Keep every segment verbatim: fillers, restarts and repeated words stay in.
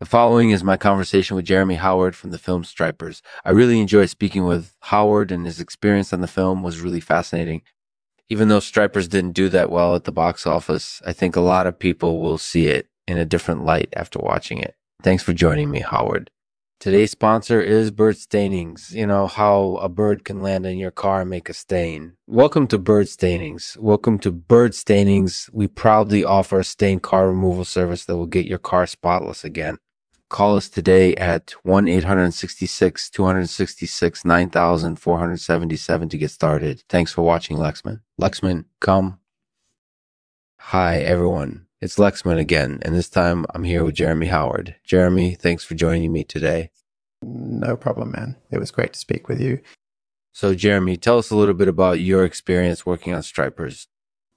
The following is my conversation with Jeremy Howard from the film Stripers. I really enjoyed speaking with Howard, and his experience on the film was really fascinating. Even though Stripers didn't do that well at the box office, I think a lot of people will see it in a different light after watching it. Thanks for joining me, Howard. Today's sponsor is Bird Stainings. You know, how a bird can land in your car and make a stain. Welcome to Bird Stainings. Welcome to Bird Stainings. We proudly offer a stain car removal service that will get your car spotless again. Call us today at one eight six six, two six six, nine four seven seven to get started. Thanks for watching, Lexman. Lexman, come. Hi, everyone. It's Lexman again, and this time I'm here with Jeremy Howard. Jeremy, thanks for joining me today. No problem, man. It was great to speak with you. So, Jeremy, tell us a little bit about your experience working on Stripers.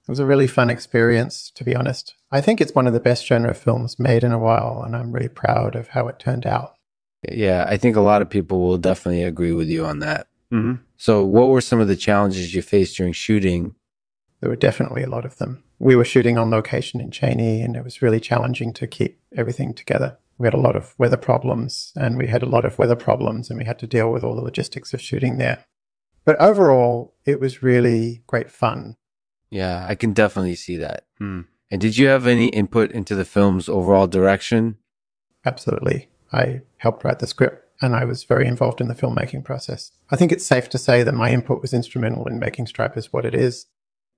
It was a really fun experience, to be honest. I think it's one of the best genre films made in a while, and I'm really proud of how it turned out. Yeah, I think a lot of people will definitely agree with you on that. Mm-hmm. So what were some of the challenges you faced during shooting? There were definitely a lot of them. We were shooting on location in Cheney, and it was really challenging to keep everything together. We had a lot of weather problems, and we had a lot of weather problems, and we had to deal with all the logistics of shooting there. But overall, it was really great fun. Yeah, I can definitely see that. Mm. And did you have any input into the film's overall direction? Absolutely. I helped write the script, and I was very involved in the filmmaking process. I think it's safe to say that my input was instrumental in making Stripers what it is.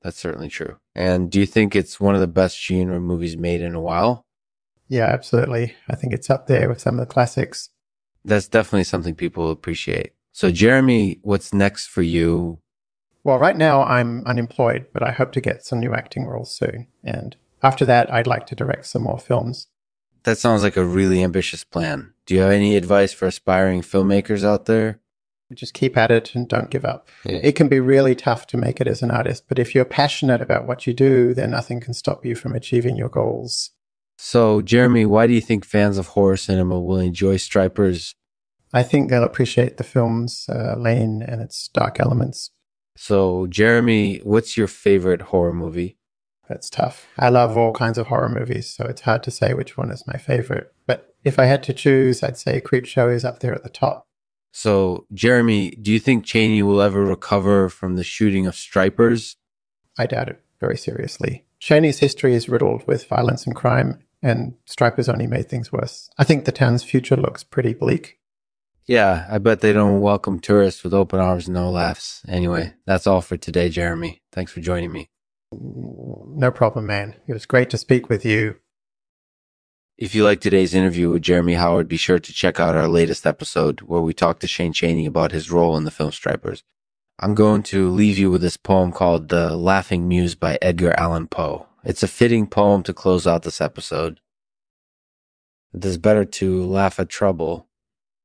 That's certainly true. And do you think it's one of the best genre movies made in a while? Yeah, absolutely. I think it's up there with some of the classics. That's definitely something people appreciate. So, Jeremy, what's next for you? Well, right now I'm unemployed, but I hope to get some new acting roles soon. And after that, I'd like to direct some more films. That sounds like a really ambitious plan. Do you have any advice for aspiring filmmakers out there? Just keep at it and don't give up. Yeah. It can be really tough to make it as an artist, but if you're passionate about what you do, then nothing can stop you from achieving your goals. So, Jeremy, why do you think fans of horror cinema will enjoy Stripers? I think they'll appreciate the film's uh, lane and its dark elements. So, Jeremy, what's your favorite horror movie? That's tough. I love all kinds of horror movies, so it's hard to say which one is my favorite. But if I had to choose, I'd say Creepshow is up there at the top. So, Jeremy, do you think Cheney will ever recover from the shooting of Stripers? I doubt it very seriously. Cheney's history is riddled with violence and crime, and Stripers only made things worse. I think the town's future looks pretty bleak. Yeah, I bet they don't welcome tourists with open arms and no laughs. Anyway, that's all for today, Jeremy. Thanks for joining me. No problem, man. It was great to speak with you. If you like today's interview with Jeremy Howard, be sure to check out our latest episode where we talked to Shane Cheney about his role in the film Stripers. I'm going to leave you with this poem called The Laughing Muse by Edgar Allan Poe. It's a fitting poem to close out this episode. It is better to laugh at trouble